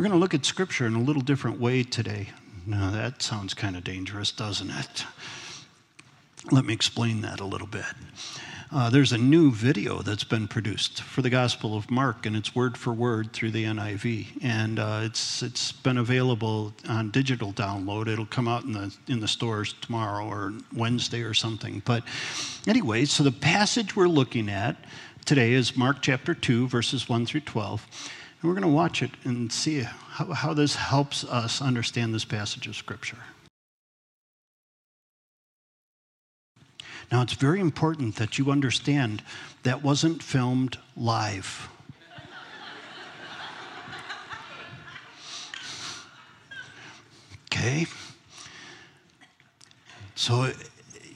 We're going to look at Scripture in a little different way today. Now, that sounds kind of dangerous, doesn't it? Let me explain that a little bit. There's a new video that's been produced for the Gospel of Mark, and it's word for word through the NIV, and it's been available on digital download. It'll come out in the stores tomorrow or Wednesday or something. But anyway, so the passage we're looking at today is Mark chapter 2, verses 1 through 12, and we're going to watch it and see how this helps us understand this passage of Scripture. Now, it's very important that you understand that wasn't filmed live. Okay? So,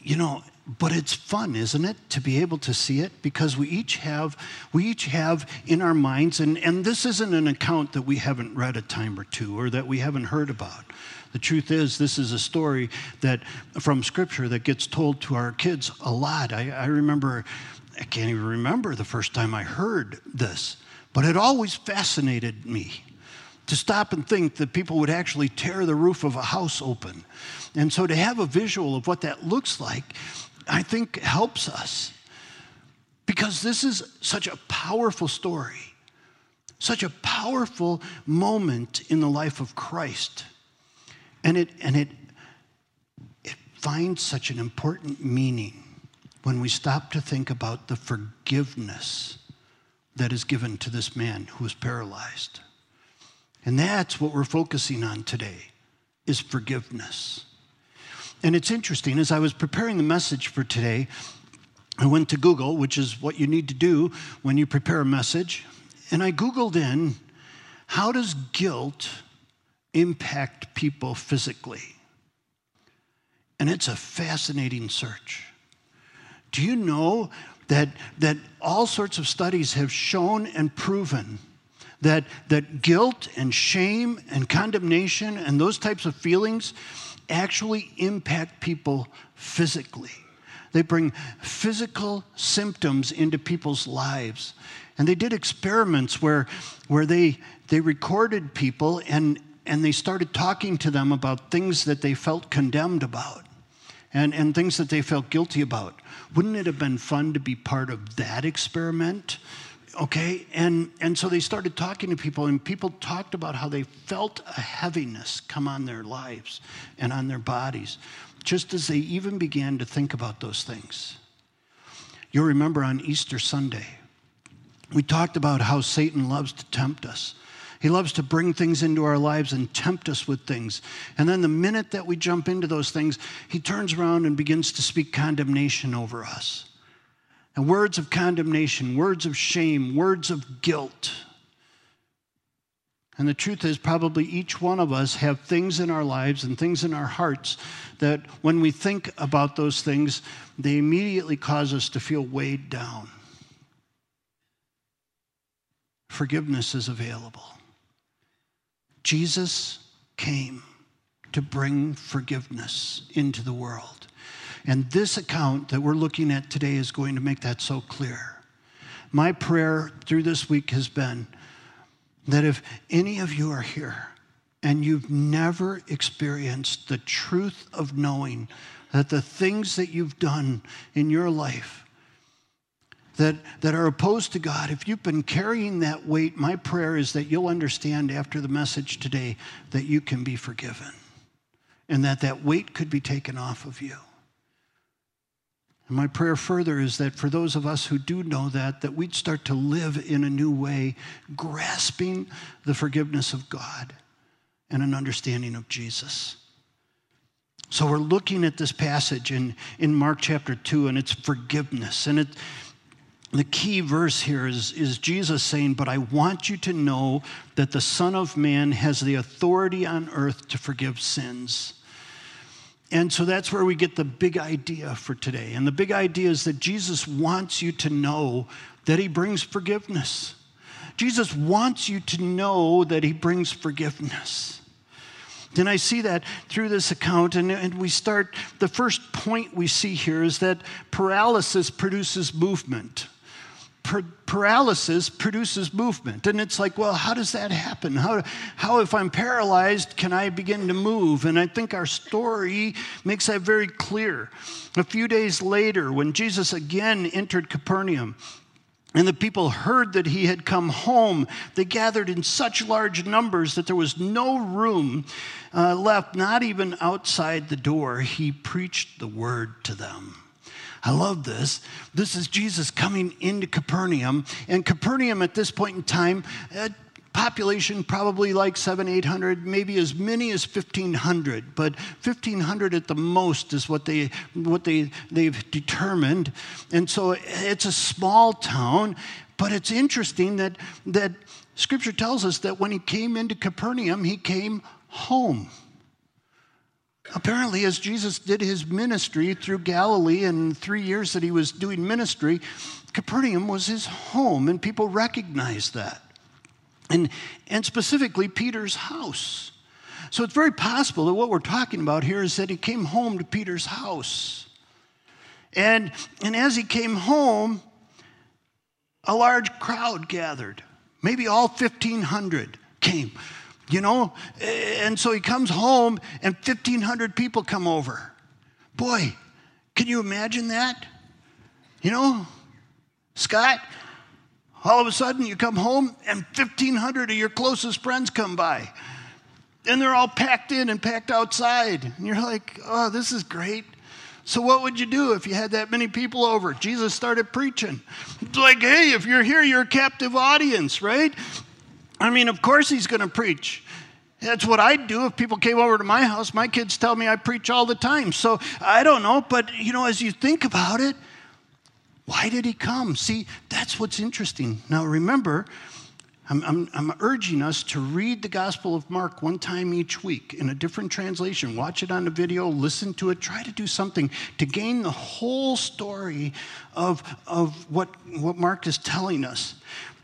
you know, but it's fun, isn't it, to be able to see it? Because we each have in our minds, and this isn't an account that we haven't read a time or two or that we haven't heard about. The truth is, this is a story that from Scripture that gets told to our kids a lot. I can't even remember the first time I heard this, but it always fascinated me to stop and think that people would actually tear the roof of a house open. And so to have a visual of what that looks like, I think helps us, because this is such a powerful story, such a powerful moment in the life of Christ. And it finds such an important meaning when we stop to think about the forgiveness that is given to this man who is paralyzed. And that's what we're focusing on today, is forgiveness. And it's interesting, as I was preparing the message for today, I went to Google, which is what you need to do when you prepare a message, and I Googled in, how does guilt impact people physically? And it's a fascinating search. Do you know that all sorts of studies have shown and proven that guilt and shame and condemnation and those types of feelings actually impact people physically? They bring physical symptoms into people's lives. And they did experiments where they recorded people and they started talking to them about things that they felt condemned about and things that they felt guilty about. Wouldn't it have been fun to be part of that experiment? Okay, and so they started talking to people, and people talked about how they felt a heaviness come on their lives and on their bodies, just as they even began to think about those things. You'll remember on Easter Sunday, we talked about how Satan loves to tempt us. He loves to bring things into our lives and tempt us with things. And then the minute that we jump into those things, he turns around and begins to speak condemnation over us. And words of condemnation, words of shame, words of guilt. And the truth is, probably each one of us have things in our lives and things in our hearts that when we think about those things, they immediately cause us to feel weighed down. Forgiveness is available. Jesus came to bring forgiveness into the world. And this account that we're looking at today is going to make that so clear. My prayer through this week has been that if any of you are here and you've never experienced the truth of knowing that the things that you've done in your life that are opposed to God, if you've been carrying that weight, my prayer is that you'll understand after the message today that you can be forgiven and that weight could be taken off of you. And my prayer further is that for those of us who do know that we'd start to live in a new way, grasping the forgiveness of God and an understanding of Jesus. So we're looking at this passage in Mark chapter 2, and it's forgiveness. And the key verse here is Jesus saying, "But I want you to know that the Son of Man has the authority on earth to forgive sins." And so that's where we get the big idea for today. And the big idea is that Jesus wants you to know that he brings forgiveness. Jesus wants you to know that he brings forgiveness. And I see that through this account, and we start, the first point we see here is that paralysis produces movement. Paralysis produces movement. And it's like, well, how does that happen? How if I'm paralyzed, can I begin to move? And I think our story makes that very clear. A few days later, when Jesus again entered Capernaum, and the people heard that he had come home, they gathered in such large numbers that there was no room left, not even outside the door. He preached the word to them. I love this. This is Jesus coming into Capernaum. And Capernaum at this point in time, population probably like 700-800, maybe as many as 1,500. But 1,500 at the most is what they've determined. And so it's a small town. But it's interesting that Scripture tells us that when he came into Capernaum, he came home. Apparently, as Jesus did his ministry through Galilee and 3 years that he was doing ministry, Capernaum was his home, and people recognized that. And specifically, Peter's house. So it's very possible that what we're talking about here is that he came home to Peter's house. And as he came home, a large crowd gathered. Maybe all 1,500 came. You know, and so he comes home and 1,500 people come over. Boy, can you imagine that? You know, Scott, all of a sudden you come home and 1,500 of your closest friends come by. And they're all packed in and packed outside. And you're like, oh, this is great. So what would you do if you had that many people over? Jesus started preaching. It's like, hey, if you're here, you're a captive audience, right? I mean, of course he's going to preach. That's what I'd do if people came over to my house. My kids tell me I preach all the time. So I don't know, but, you know, as you think about it, why did he come? See, that's what's interesting. Now, remember, I'm urging us to read the Gospel of Mark one time each week in a different translation. Watch it on a video, listen to it, try to do something to gain the whole story of what Mark is telling us.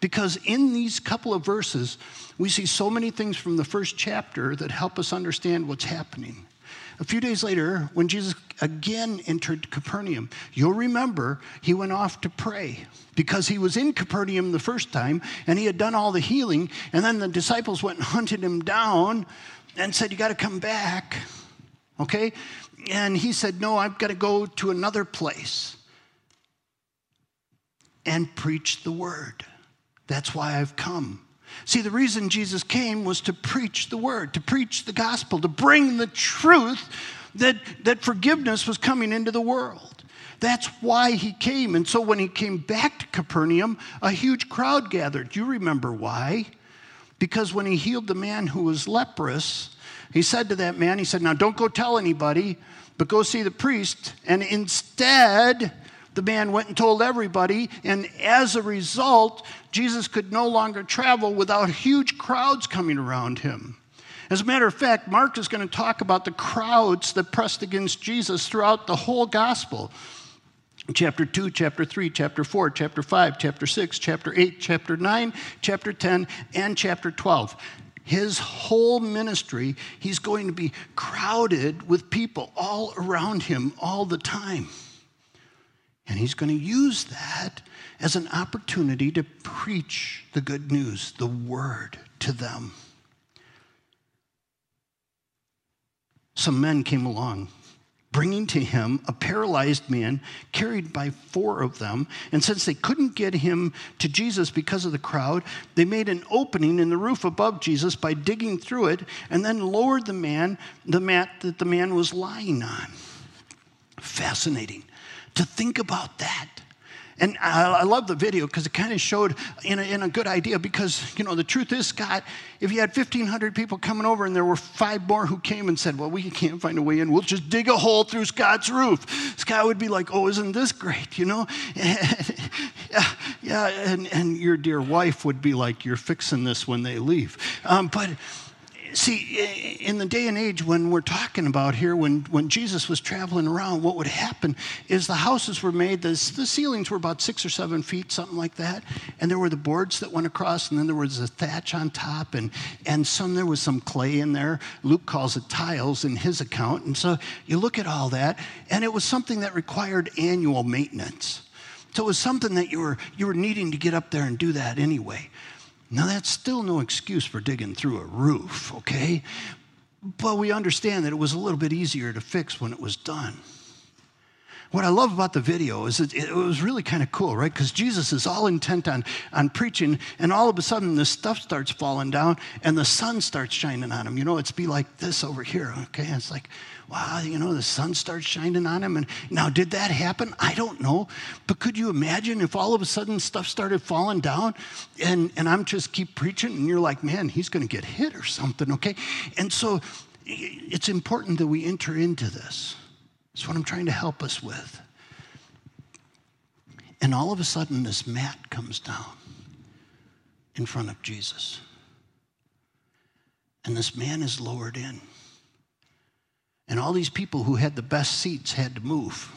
Because in these couple of verses, we see so many things from the first chapter that help us understand what's happening. A few days later, when Jesus again entered Capernaum, you'll remember he went off to pray because he was in Capernaum the first time and he had done all the healing. And then the disciples went and hunted him down and said, you got to come back, okay? And he said, no, I've got to go to another place and preach the word. That's why I've come. See, the reason Jesus came was to preach the word, to preach the gospel, to bring the truth that forgiveness was coming into the world. That's why he came. And so when he came back to Capernaum, a huge crowd gathered. You remember why? Because when he healed the man who was leprous, he said to that man, he said, now don't go tell anybody, but go see the priest. And instead, the man went and told everybody, and as a result, Jesus could no longer travel without huge crowds coming around him. As a matter of fact, Mark is going to talk about the crowds that pressed against Jesus throughout the whole gospel. Chapter 2, chapter 3, chapter 4, chapter 5, chapter 6, chapter 8, chapter 9, chapter 10, and chapter 12. His whole ministry, he's going to be crowded with people all around him all the time. And he's going to use that as an opportunity to preach the good news, the word, to them. Some men came along, bringing to him a paralyzed man carried by four of them. And since they couldn't get him to Jesus because of the crowd, they made an opening in the roof above Jesus by digging through it and then lowered the mat that the man was lying on. Fascinating to think about that. And I love the video because it kind of showed in a good idea because, you know, the truth is, Scott, if you had 1,500 people coming over and there were five more who came and said, well, we can't find a way in, we'll just dig a hole through Scott's roof, Scott would be like, oh, isn't this great, you know? Yeah, and your dear wife would be like, you're fixing this when they leave. But see, in the day and age when we're talking about here, when Jesus was traveling around, what would happen is the houses were made, the ceilings were about 6 or 7 feet, something like that, and there were the boards that went across, and then there was a thatch on top, and there was some clay in there. Luke calls it tiles in his account, and so you look at all that, and it was something that required annual maintenance. So it was something that you were needing to get up there and do that anyway. Now, that's still no excuse for digging through a roof, okay? But we understand that it was a little bit easier to fix when it was done. What I love about the video is that it was really kind of cool, right? Because Jesus is all intent on preaching, and all of a sudden this stuff starts falling down, and the sun starts shining on him. You know, it's be like this over here, okay? And it's like, wow, you know, the sun starts shining on him. And now, did that happen? I don't know. But could you imagine if all of a sudden stuff started falling down, and I'm just keep preaching, and you're like, man, he's going to get hit or something, okay? And so it's important that we enter into this. That's what I'm trying to help us with. And all of a sudden, this mat comes down in front of Jesus. And this man is lowered in. And all these people who had the best seats had to move.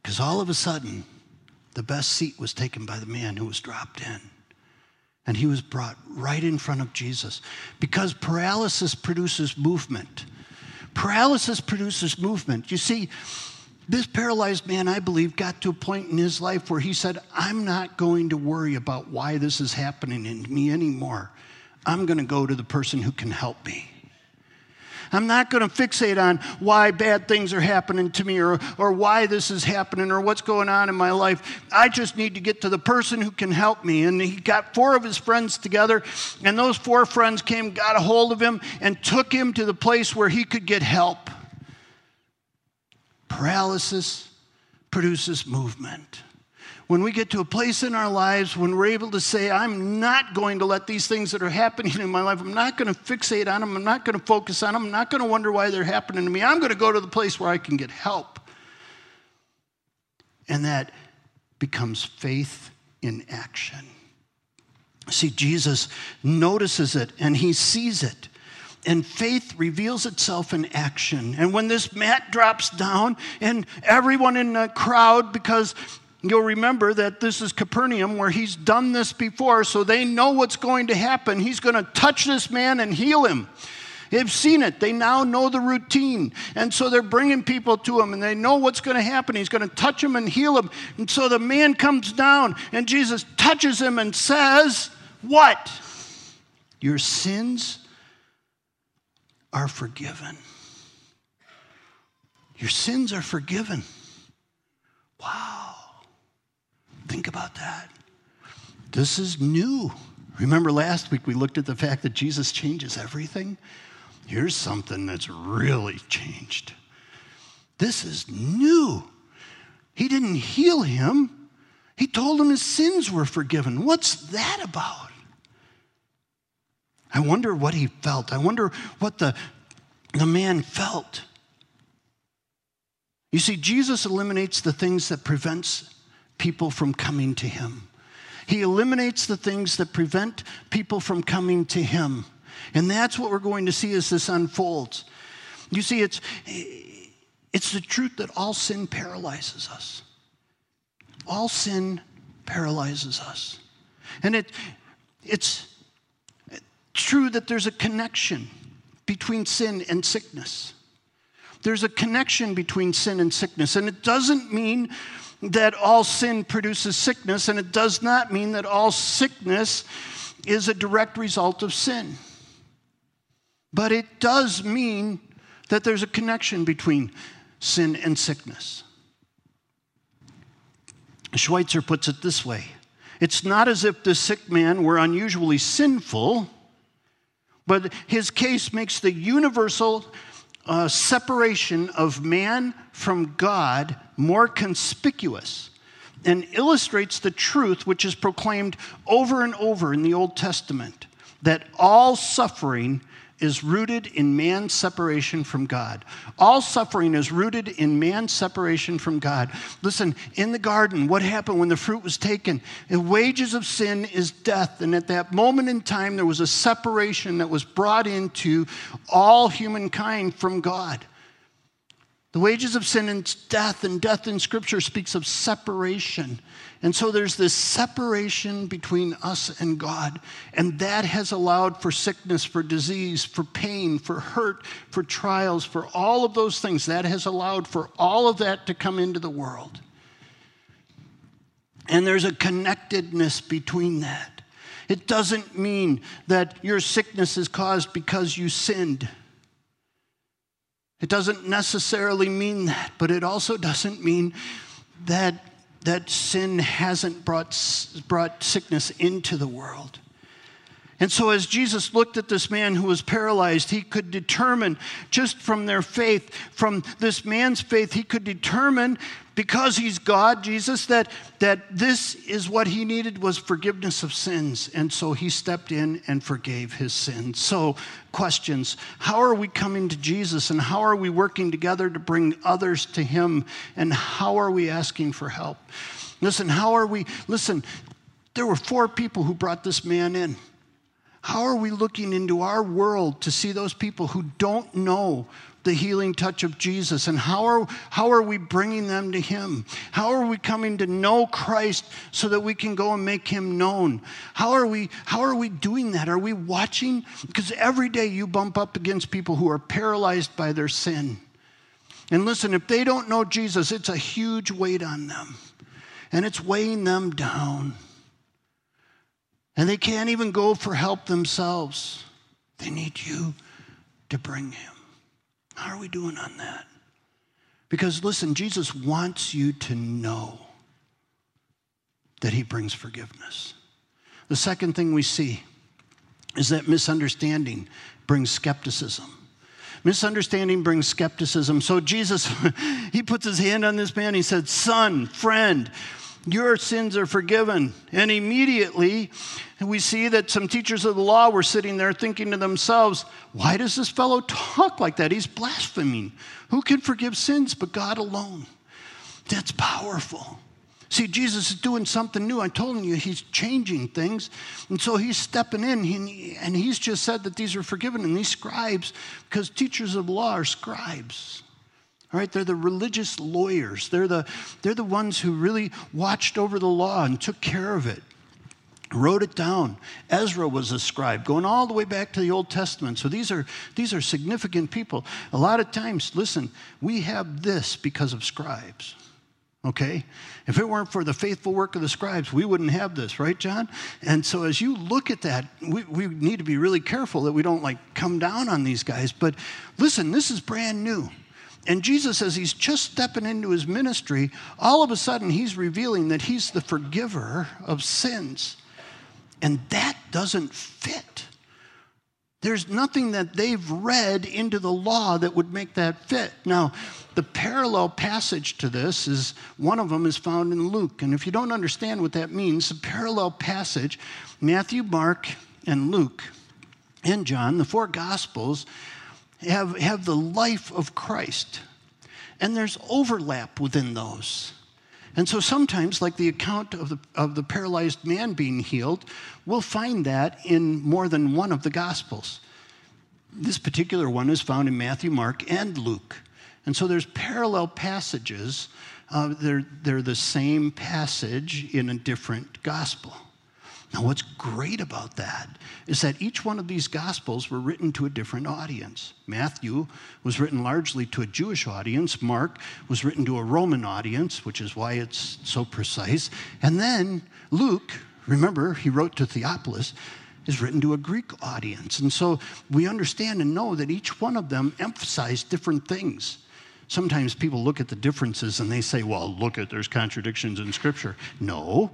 Because all of a sudden, the best seat was taken by the man who was dropped in. And he was brought right in front of Jesus. Because paralysis produces movement. Paralysis produces movement. You see, this paralyzed man, I believe, got to a point in his life where he said, I'm not going to worry about why this is happening in me anymore. I'm going to go to the person who can help me. I'm not going to fixate on why bad things are happening to me or why this is happening or what's going on in my life. I just need to get to the person who can help me. And he got four of his friends together, and those four friends came, got a hold of him, and took him to the place where he could get help. Paralysis produces movement. When we get to a place in our lives when we're able to say, I'm not going to let these things that are happening in my life, I'm not going to fixate on them, I'm not going to focus on them, I'm not going to wonder why they're happening to me. I'm going to go to the place where I can get help. And that becomes faith in action. See, Jesus notices it and he sees it. And faith reveals itself in action. And when this mat drops down and everyone in the crowd, because you'll remember that this is Capernaum where he's done this before, so they know what's going to happen. He's going to touch this man and heal him. They've seen it. They now know the routine. And so they're bringing people to him, and they know what's going to happen. He's going to touch him and heal him. And so the man comes down, and Jesus touches him and says, what? Your sins are forgiven. Your sins are forgiven. Wow. Think about that. This is new. Remember last week we looked at the fact that Jesus changes everything? Here's something that's really changed. This is new. He didn't heal him. He told him his sins were forgiven. What's that about? I wonder what he felt. I wonder what the man felt. You see, Jesus eliminates the things that prevents people from coming to him. He eliminates the things that prevent people from coming to him. And that's what we're going to see as this unfolds. You see, it's the truth that all sin paralyzes us. All sin paralyzes us. And it's true that there's a connection between sin and sickness. There's a connection between sin and sickness. And it doesn't mean that all sin produces sickness, and it does not mean that all sickness is a direct result of sin. But it does mean that there's a connection between sin and sickness. Schweitzer puts it this way. It's not as if the sick man were unusually sinful, but his case makes the universal separation of man from God more conspicuous and illustrates the truth which is proclaimed over and over in the Old Testament, that all suffering is rooted in man's separation from God. All suffering is rooted in man's separation from God. Listen, in the garden, what happened when the fruit was taken? The wages of sin is death. And at that moment in time, there was a separation that was brought into all humankind from God. The wages of sin is death, and death in Scripture speaks of separation. And so there's this separation between us and God, and that has allowed for sickness, for disease, for pain, for hurt, for trials, for all of those things. That has allowed for all of that to come into the world. And there's a connectedness between that. It doesn't mean that your sickness is caused because you sinned. It doesn't necessarily mean that, but it also doesn't mean that sin hasn't brought sickness into the world. And so as Jesus looked at this man who was paralyzed, he could determine just from their faith, from this man's faith, he could determine, because he's God, Jesus, that this is what he needed was forgiveness of sins. And so he stepped in and forgave his sins. So questions, how are we coming to Jesus, and how are we working together to bring others to him, and how are we asking for help? Listen, there were 4 people who brought this man in. How are we looking into our world to see those people who don't know the healing touch of Jesus? And how are we bringing them to him? How are we coming to know Christ so that we can go and make him known? How are we doing that? Are we watching? Because every day you bump up against people who are paralyzed by their sin. And listen, if they don't know Jesus, it's a huge weight on them. And it's weighing them down. And they can't even go for help themselves. They need you to bring him. How are we doing on that? Because listen, Jesus wants you to know that he brings forgiveness. The second thing we see is that misunderstanding brings skepticism. Misunderstanding brings skepticism. So Jesus, he puts his hand on this man. He said, "Son, friend, your sins are forgiven." And immediately we see that some teachers of the law were sitting there thinking to themselves, "Why does this fellow talk like that? He's blaspheming. Who can forgive sins but God alone?" That's powerful. See, Jesus is doing something new. I told you, he's changing things. And so he's stepping in, and he's just said that these are forgiven. And these scribes, because teachers of the law are scribes. All right, they're the religious lawyers. They're the ones who really watched over the law and took care of it, wrote it down. Ezra was a scribe, going all the way back to the Old Testament. So these are significant people. A lot of times, listen, we have this because of scribes, okay? If it weren't for the faithful work of the scribes, we wouldn't have this, right, John? And so as you look at that, we need to be really careful that we don't, come down on these guys. But listen, this is brand new. And Jesus, as he's just stepping into his ministry, all of a sudden he's revealing that he's the forgiver of sins. And that doesn't fit. There's nothing that they've read into the law that would make that fit. Now, the parallel passage to this is, one of them is found in Luke. And if you don't understand what that means, the parallel passage, Matthew, Mark, and Luke, and John, the 4 Gospels, have the life of Christ. And there's overlap within those. And so sometimes, like the account of the paralyzed man being healed, we'll find that in more than one of the Gospels. This particular one is found in Matthew, Mark, and Luke. And so there's parallel passages. They're the same passage in a different Gospel. Now, what's great about that is that each one of these Gospels were written to a different audience. Matthew was written largely to a Jewish audience. Mark was written to a Roman audience, which is why it's so precise. And then Luke, remember, he wrote to Theophilus, is written to a Greek audience. And so we understand and know that each one of them emphasized different things. Sometimes people look at the differences and they say, well, look, there's contradictions in Scripture. No.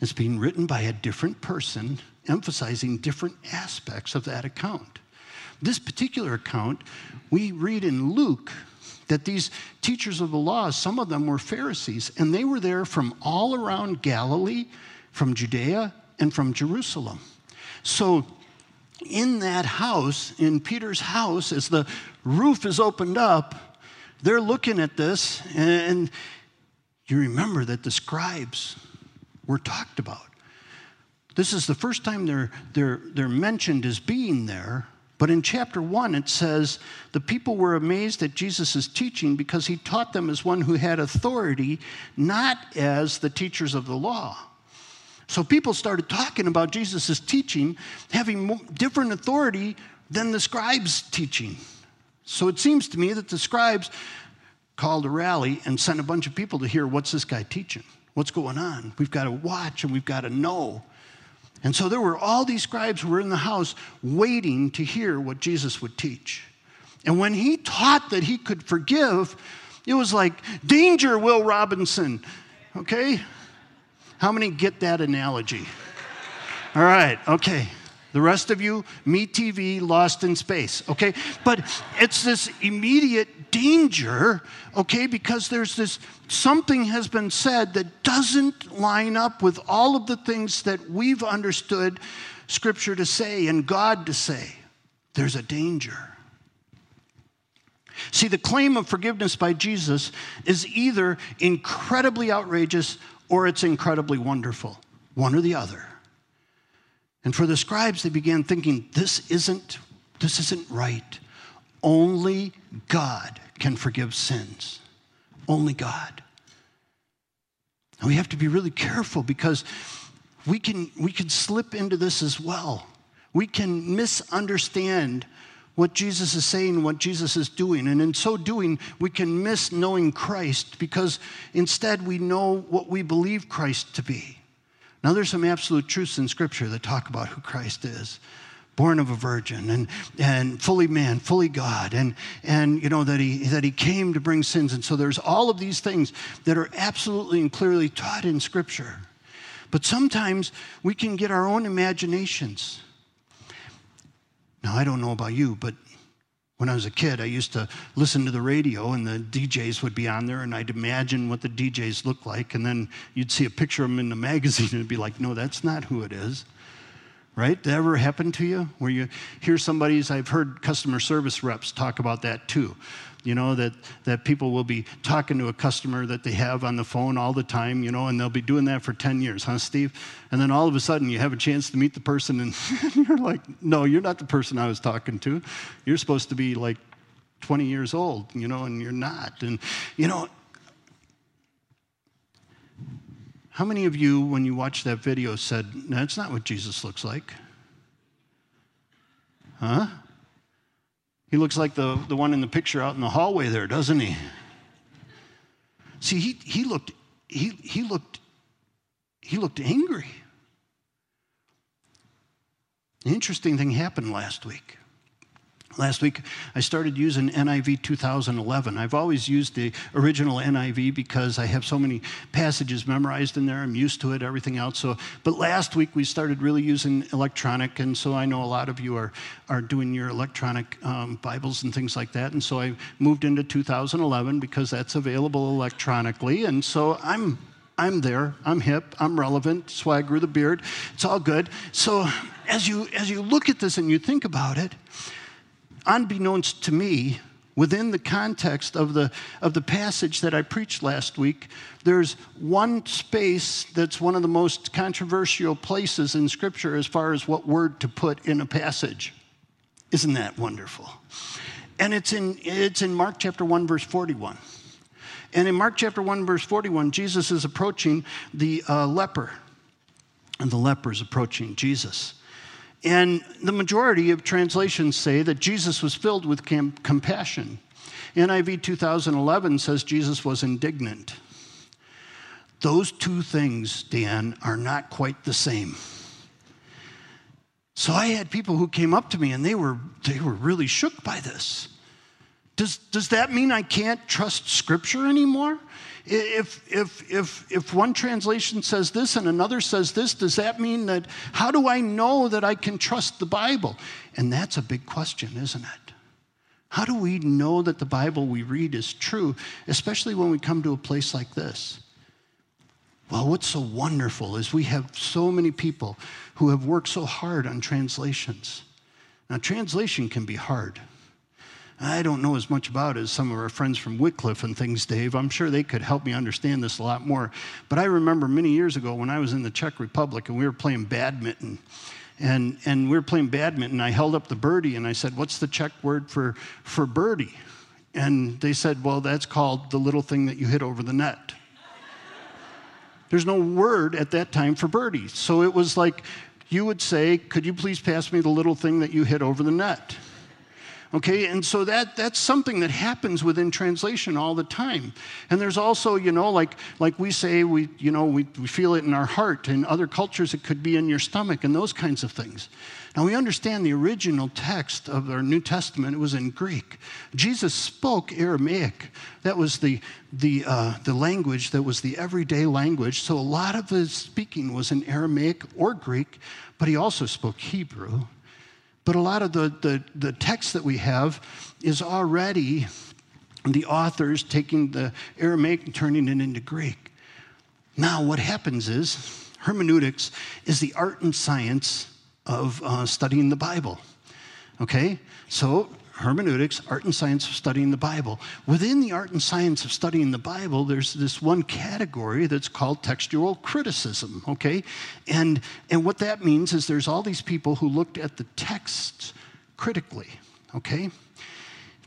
It's being written by a different person, emphasizing different aspects of that account. This particular account, we read in Luke that these teachers of the law, some of them were Pharisees, and they were there from all around Galilee, from Judea, and from Jerusalem. So in that house, in Peter's house, as the roof is opened up, they're looking at this, and you remember that the scribes were talked about. This is the first time they're mentioned as being there, but in chapter 1 it says, the people were amazed at Jesus' teaching because he taught them as one who had authority, not as the teachers of the law. So people started talking about Jesus' teaching having different authority than the scribes' teaching. So it seems to me that the scribes called a rally and sent a bunch of people to hear, what's this guy teaching? what's going on. We've got to watch and we've got to know. And so there were all these scribes who were in the house waiting to hear what Jesus would teach. And when he taught that he could forgive, it was like, danger, Will Robinson. Okay? How many get that analogy? All right, okay. The rest of you, MeTV, Lost in Space, okay? But it's this immediate danger, okay, because there's this, something has been said that doesn't line up with all of the things that we've understood Scripture to say and God to say. There's a danger. See, the claim of forgiveness by Jesus is either incredibly outrageous or it's incredibly wonderful, one or the other. And for the scribes, they began thinking, this isn't right. Only God can forgive sins. Only God. And we have to be really careful because we can slip into this as well. We can misunderstand what Jesus is saying, what Jesus is doing. And in so doing, we can miss knowing Christ because instead we know what we believe Christ to be. Now, there's some absolute truths in Scripture that talk about who Christ is. Born of a virgin and fully man, fully God, and you know that he came to bring sins. And so there's all of these things that are absolutely and clearly taught in Scripture. But sometimes we can get our own imaginations. Now, I don't know about you, but when I was a kid, I used to listen to the radio, and the DJs would be on there, and I'd imagine what the DJs looked like, and then you'd see a picture of them in the magazine, and it'd be like, no, that's not who it is, right? Did that ever happen to you? Where you hear somebody's, I've heard customer service reps talk about that too, you know, that people will be talking to a customer that they have on the phone all the time, you know, and they'll be doing that for 10 years, huh, Steve? And then all of a sudden, you have a chance to meet the person, and you're like, no, you're not the person I was talking to. You're supposed to be, like, 20 years old, you know, and you're not. And, you know, how many of you, when you watched that video, said, no, that's not what Jesus looks like? Huh? He looks like the one in the picture out in the hallway there, doesn't he? See, he looked angry. An interesting thing happened last week. Last week, I started using NIV 2011. I've always used the original NIV because I have so many passages memorized in there. I'm used to it, everything else. So, but last week, we started really using electronic, and so I know a lot of you are doing your electronic Bibles and things like that. And so I moved into 2011 because that's available electronically. And so I'm there. I'm hip. I'm relevant. That's why I grew the beard. It's all good. So as you look at this and you think about it, unbeknownst to me, within the context of the passage that I preached last week, there's one space that's one of the most controversial places in Scripture as far as what word to put in a passage. Isn't that wonderful? And it's in Mark chapter 1, verse 41. And in Mark chapter 1, verse 41, Jesus is approaching the leper. And the leper is approaching Jesus. And the majority of translations say that Jesus was filled with compassion. NIV 2011 says Jesus was indignant. Those two things, Dan, are not quite the same. So I had people who came up to me and they were really shook by this. Does that mean I can't trust Scripture anymore? If one translation says this and another says this, does that mean that, how do I know that I can trust the Bible? And that's a big question, isn't it? How do we know that the Bible we read is true, especially when we come to a place like this? Well, what's so wonderful is we have so many people who have worked so hard on translations. Now, translation can be hard. I don't know as much about it as some of our friends from Wycliffe and things, Dave. I'm sure they could help me understand this a lot more. But I remember many years ago when I was in the Czech Republic and we were playing badminton. And we were playing badminton. I held up the birdie and I said, what's the Czech word for birdie? And they said, well, that's called the little thing that you hit over the net. There's no word at that time for birdie. So it was like you would say, could you please pass me the little thing that you hit over the net? Okay, and so that's something that happens within translation all the time. And there's also, you know, like we say, we feel it in our heart. In other cultures, it could be in your stomach and those kinds of things. Now, we understand the original text of our New Testament, it was in Greek. Jesus spoke Aramaic. That was the language that was the everyday language. So a lot of his speaking was in Aramaic or Greek, but he also spoke Hebrew. But a lot of the text that we have is already the authors taking the Aramaic and turning it into Greek. Now, what happens is hermeneutics is the art and science of studying the Bible, okay? So hermeneutics, art and science of studying the Bible. Within the art and science of studying the Bible, there's this one category that's called textual criticism, okay? And what that means is there's all these people who looked at the texts critically, okay?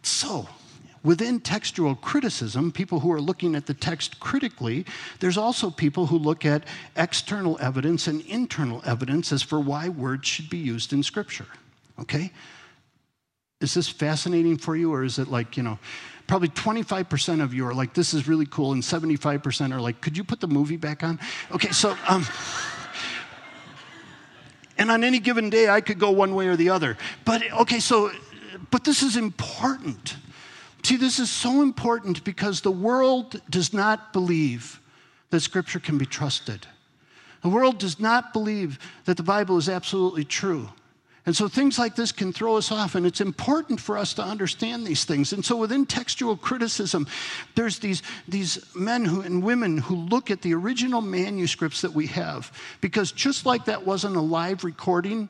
So within textual criticism, people who are looking at the text critically, there's also people who look at external evidence and internal evidence as for why words should be used in Scripture, okay? Is this fascinating for you, or is it like, you know, probably 25% of you are like, this is really cool, and 75% are like, could you put the movie back on? Okay, so, and on any given day, I could go one way or the other. But, okay, so, but this is important. See, this is so important because the world does not believe that Scripture can be trusted. The world does not believe that the Bible is absolutely true. And so things like this can throw us off, and it's important for us to understand these things. And so within textual criticism, there's these men and women who look at the original manuscripts that we have, because just like that wasn't a live recording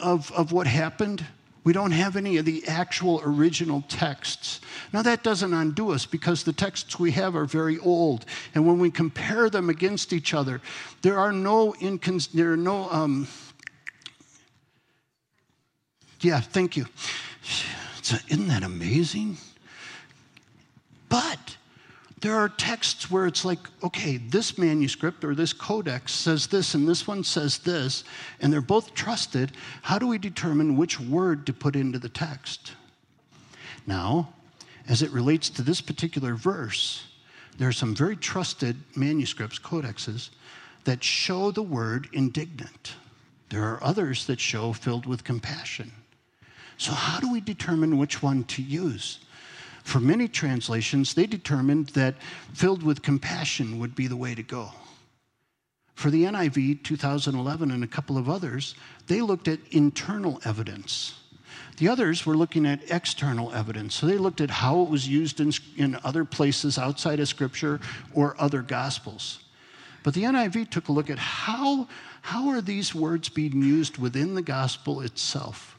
of what happened, we don't have any of the actual original texts. Now, that doesn't undo us because the texts we have are very old. And when we compare them against each other, yeah, thank you. Isn't that amazing? But there are texts where it's like, okay, this manuscript or this codex says this and this one says this, and they're both trusted. How do we determine which word to put into the text? Now, as it relates to this particular verse, there are some very trusted manuscripts, codexes, that show the word indignant. There are others that show filled with compassion. So how do we determine which one to use? For many translations, they determined that filled with compassion would be the way to go. For the NIV 2011 and a couple of others, they looked at internal evidence. The others were looking at external evidence. So they looked at how it was used in other places outside of Scripture or other Gospels. But the NIV took a look at how are these words being used within the Gospel itself.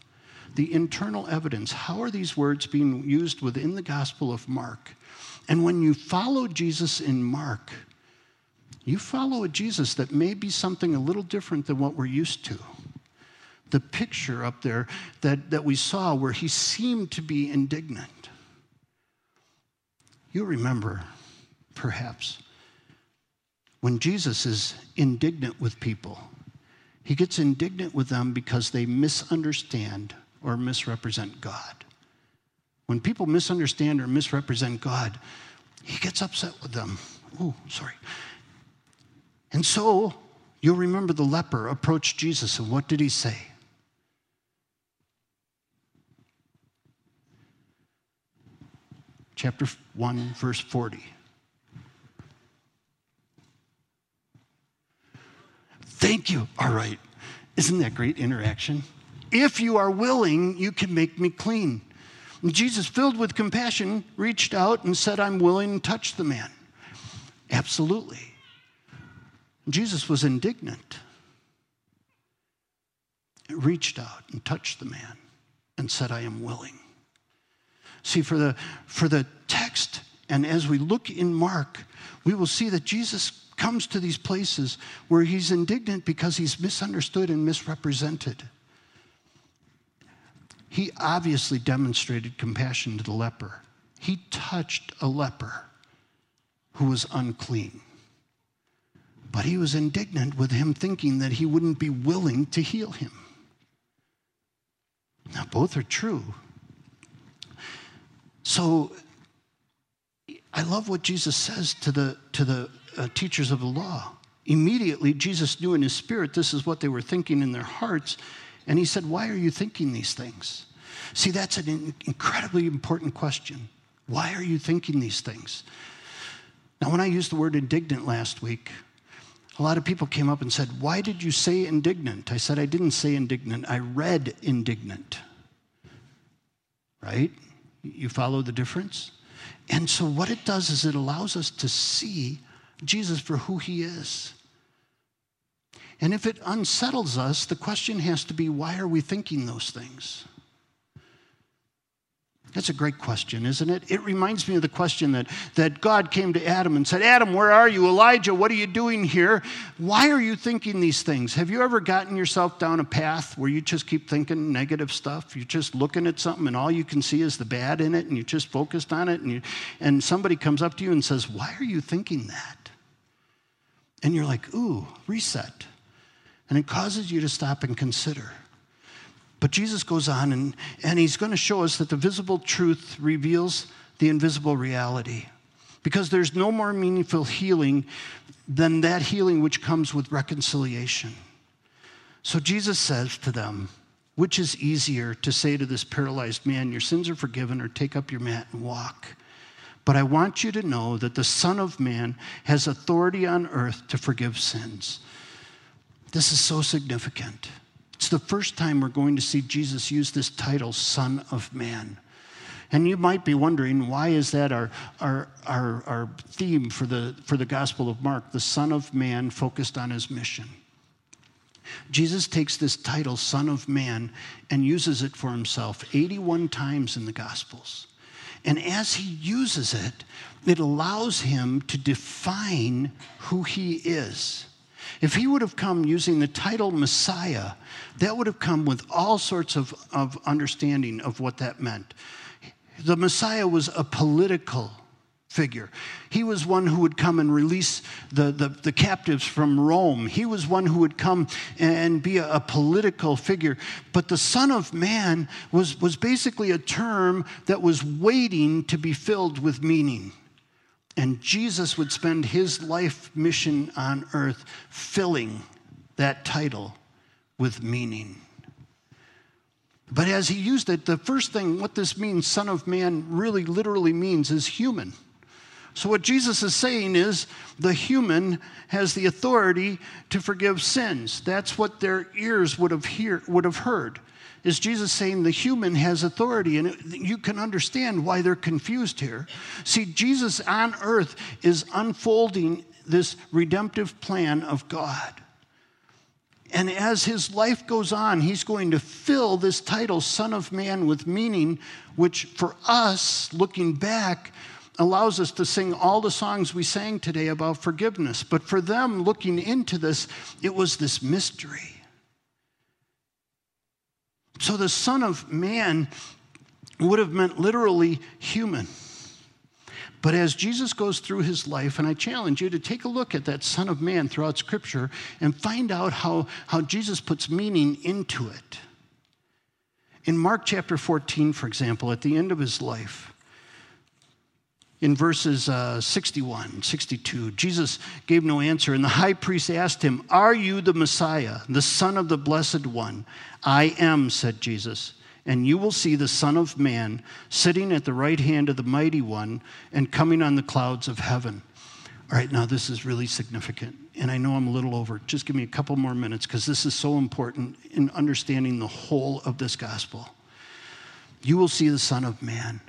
The internal evidence. How are these words being used within the Gospel of Mark? And when you follow Jesus in Mark, you follow a Jesus that may be something a little different than what we're used to. The picture up there that we saw where he seemed to be indignant. You remember, perhaps, when Jesus is indignant with people, he gets indignant with them because they misunderstand or misrepresent God. When people misunderstand or misrepresent God, he gets upset with them. Oh, sorry. And so, you'll remember the leper approached Jesus, and what did he say? Chapter 1, verse 40. Thank you. All right. Isn't that great interaction? If you are willing, you can make me clean. And Jesus, filled with compassion, reached out and said, I'm willing, and touched the man. Absolutely. Jesus was indignant. Reached out and touched the man and said, I am willing. See, for the text, and as we look in Mark, we will see that Jesus comes to these places where he's indignant because he's misunderstood and misrepresented. He obviously demonstrated compassion to the leper. He touched a leper who was unclean. But he was indignant with him thinking that he wouldn't be willing to heal him. Now, both are true. So I love what Jesus says to the teachers of the law. Immediately, Jesus knew in his spirit this is what they were thinking in their hearts. And he said, why are you thinking these things? See, that's an incredibly important question. Why are you thinking these things? Now, when I used the word indignant last week, a lot of people came up and said, why did you say indignant? I said, I didn't say indignant. I read indignant. Right? You follow the difference? And so what it does is it allows us to see Jesus for who he is. And if it unsettles us, the question has to be, why are we thinking those things? That's a great question, isn't it? It reminds me of the question that God came to Adam and said, Adam, where are you? Elijah, what are you doing here? Why are you thinking these things? Have you ever gotten yourself down a path where you just keep thinking negative stuff? You're just looking at something and all you can see is the bad in it and you're just focused on it and somebody comes up to you and says, why are you thinking that? And you're like, ooh, reset. And it causes you to stop and consider. But Jesus goes on, and he's going to show us that the visible truth reveals the invisible reality. Because there's no more meaningful healing than that healing which comes with reconciliation. So Jesus says to them, which is easier to say to this paralyzed man, your sins are forgiven, or take up your mat and walk? But I want you to know that the Son of Man has authority on earth to forgive sins. This is so significant. It's the first time we're going to see Jesus use this title, Son of Man. And you might be wondering, why is that our theme for the Gospel of Mark, the Son of Man focused on his mission? Jesus takes this title, Son of Man, and uses it for himself 81 times in the Gospels. And as he uses it, it allows him to define who he is. If he would have come using the title Messiah, that would have come with all sorts of understanding of what that meant. The Messiah was a political figure. He was one who would come and release the captives from Rome. He was one who would come and be a political figure. But the Son of Man was basically a term that was waiting to be filled with meaning. And Jesus would spend his life mission on earth filling that title with meaning. But as he used it, the first thing, what this means, Son of Man, really literally means is human. So what Jesus is saying is the human has the authority to forgive sins. That's what their ears would have heard, is Jesus saying the human has authority, and you can understand why they're confused here. See, Jesus on earth is unfolding this redemptive plan of God. And as his life goes on, he's going to fill this title, Son of Man, with meaning, which for us, looking back, allows us to sing all the songs we sang today about forgiveness. But for them, looking into this, it was this mystery. So the Son of Man would have meant literally human. But as Jesus goes through his life, and I challenge you to take a look at that Son of Man throughout Scripture and find out how Jesus puts meaning into it. In Mark chapter 14, for example, at the end of his life, in verses 61, 62, Jesus gave no answer, and the high priest asked him, are you the Messiah, the Son of the Blessed One? I am, said Jesus, and you will see the Son of Man sitting at the right hand of the Mighty One and coming on the clouds of heaven. All right, now this is really significant, and I know I'm a little over. Just give me a couple more minutes, because this is so important in understanding the whole of this gospel. You will see the Son of Man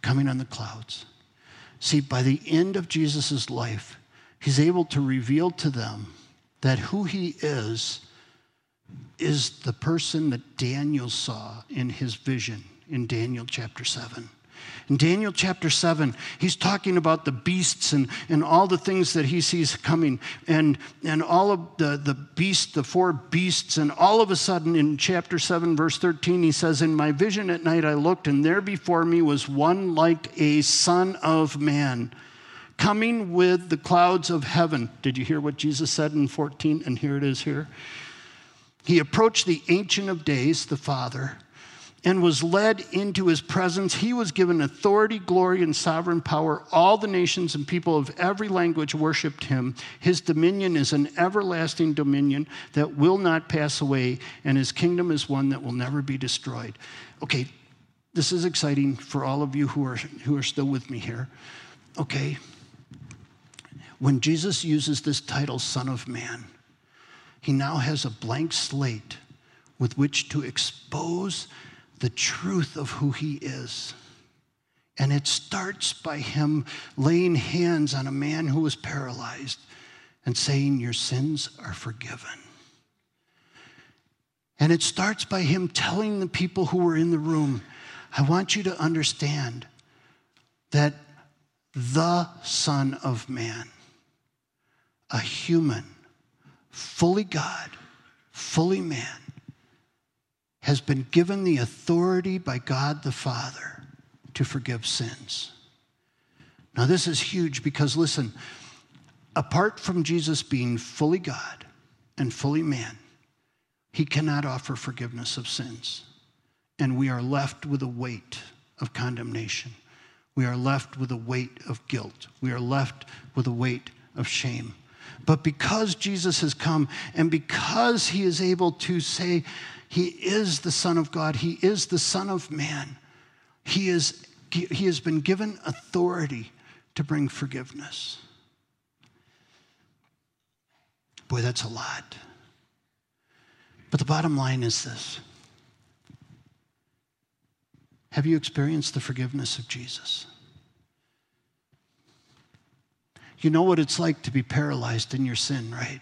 coming on the clouds. See, by the end of Jesus' life, he's able to reveal to them that who he is the person that Daniel saw in his vision in Daniel chapter 7. In Daniel chapter 7, he's talking about the beasts and all the things that he sees coming and all of the beasts, the four beasts, and all of a sudden in chapter 7, verse 13, he says, in my vision at night I looked, and there before me was one like a Son of Man coming with the clouds of heaven. Did you hear what Jesus said in 14? And here it is here. He approached the Ancient of Days, the Father, and was led into his presence. He was given authority, glory, and sovereign power. All the nations and people of every language worshiped him. His dominion is an everlasting dominion that will not pass away, and his kingdom is one that will never be destroyed. Okay, this is exciting for all of you who are still with me here. Okay, when Jesus uses this title, Son of Man, he now has a blank slate with which to expose the truth of who he is. And it starts by him laying hands on a man who was paralyzed and saying, your sins are forgiven. And it starts by him telling the people who were in the room, I want you to understand that the Son of Man, a human, fully God, fully man, has been given the authority by God the Father to forgive sins. Now this is huge because, listen, apart from Jesus being fully God and fully man, he cannot offer forgiveness of sins. And we are left with a weight of condemnation. We are left with a weight of guilt. We are left with a weight of shame. But because Jesus has come and because he is able to say, he is the Son of God, he is the Son of Man, he has been given authority to bring forgiveness. Boy, that's a lot. But the bottom line is this. Have you experienced the forgiveness of Jesus? You know what it's like to be paralyzed in your sin, right?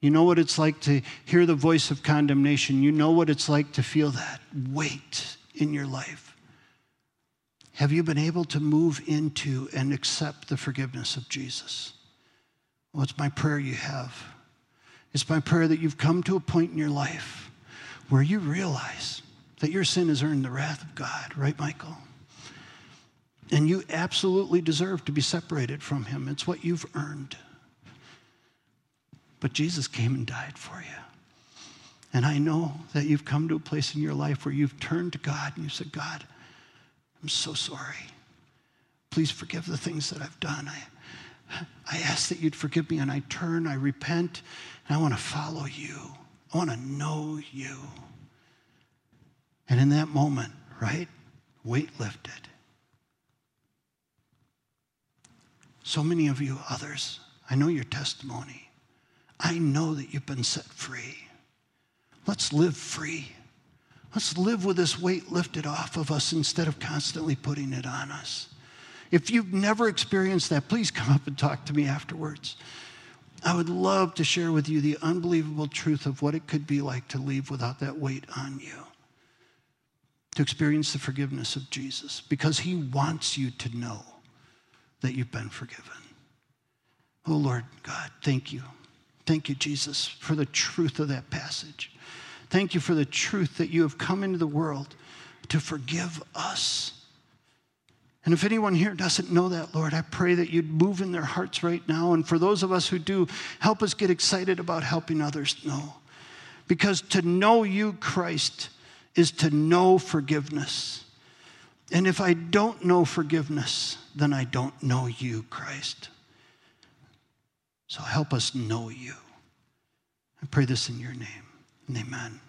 You know what it's like to hear the voice of condemnation. You know what it's like to feel that weight in your life. Have you been able to move into and accept the forgiveness of Jesus? Well, it's my prayer you have. It's my prayer that you've come to a point in your life where you realize that your sin has earned the wrath of God, right, Michael? And you absolutely deserve to be separated from him. It's what you've earned. But Jesus came and died for you. And I know that you've come to a place in your life where you've turned to God and you said, God, I'm so sorry. Please forgive the things that I've done. I ask that you'd forgive me, and I turn, I repent, and I want to follow you. I want to know you. And in that moment, right, weight lifted. So many of you others, I know your testimony. I know that you've been set free. Let's live free. Let's live with this weight lifted off of us instead of constantly putting it on us. If you've never experienced that, please come up and talk to me afterwards. I would love to share with you the unbelievable truth of what it could be like to leave without that weight on you, to experience the forgiveness of Jesus, because he wants you to know that you've been forgiven. Oh, Lord God, thank you. Thank you, Jesus, for the truth of that passage. Thank you for the truth that you have come into the world to forgive us. And if anyone here doesn't know that, Lord, I pray that you'd move in their hearts right now. And for those of us who do, help us get excited about helping others know. Because to know you, Christ, is to know forgiveness. And if I don't know forgiveness, then I don't know you, Christ. So help us know you. I pray this in your name. Amen.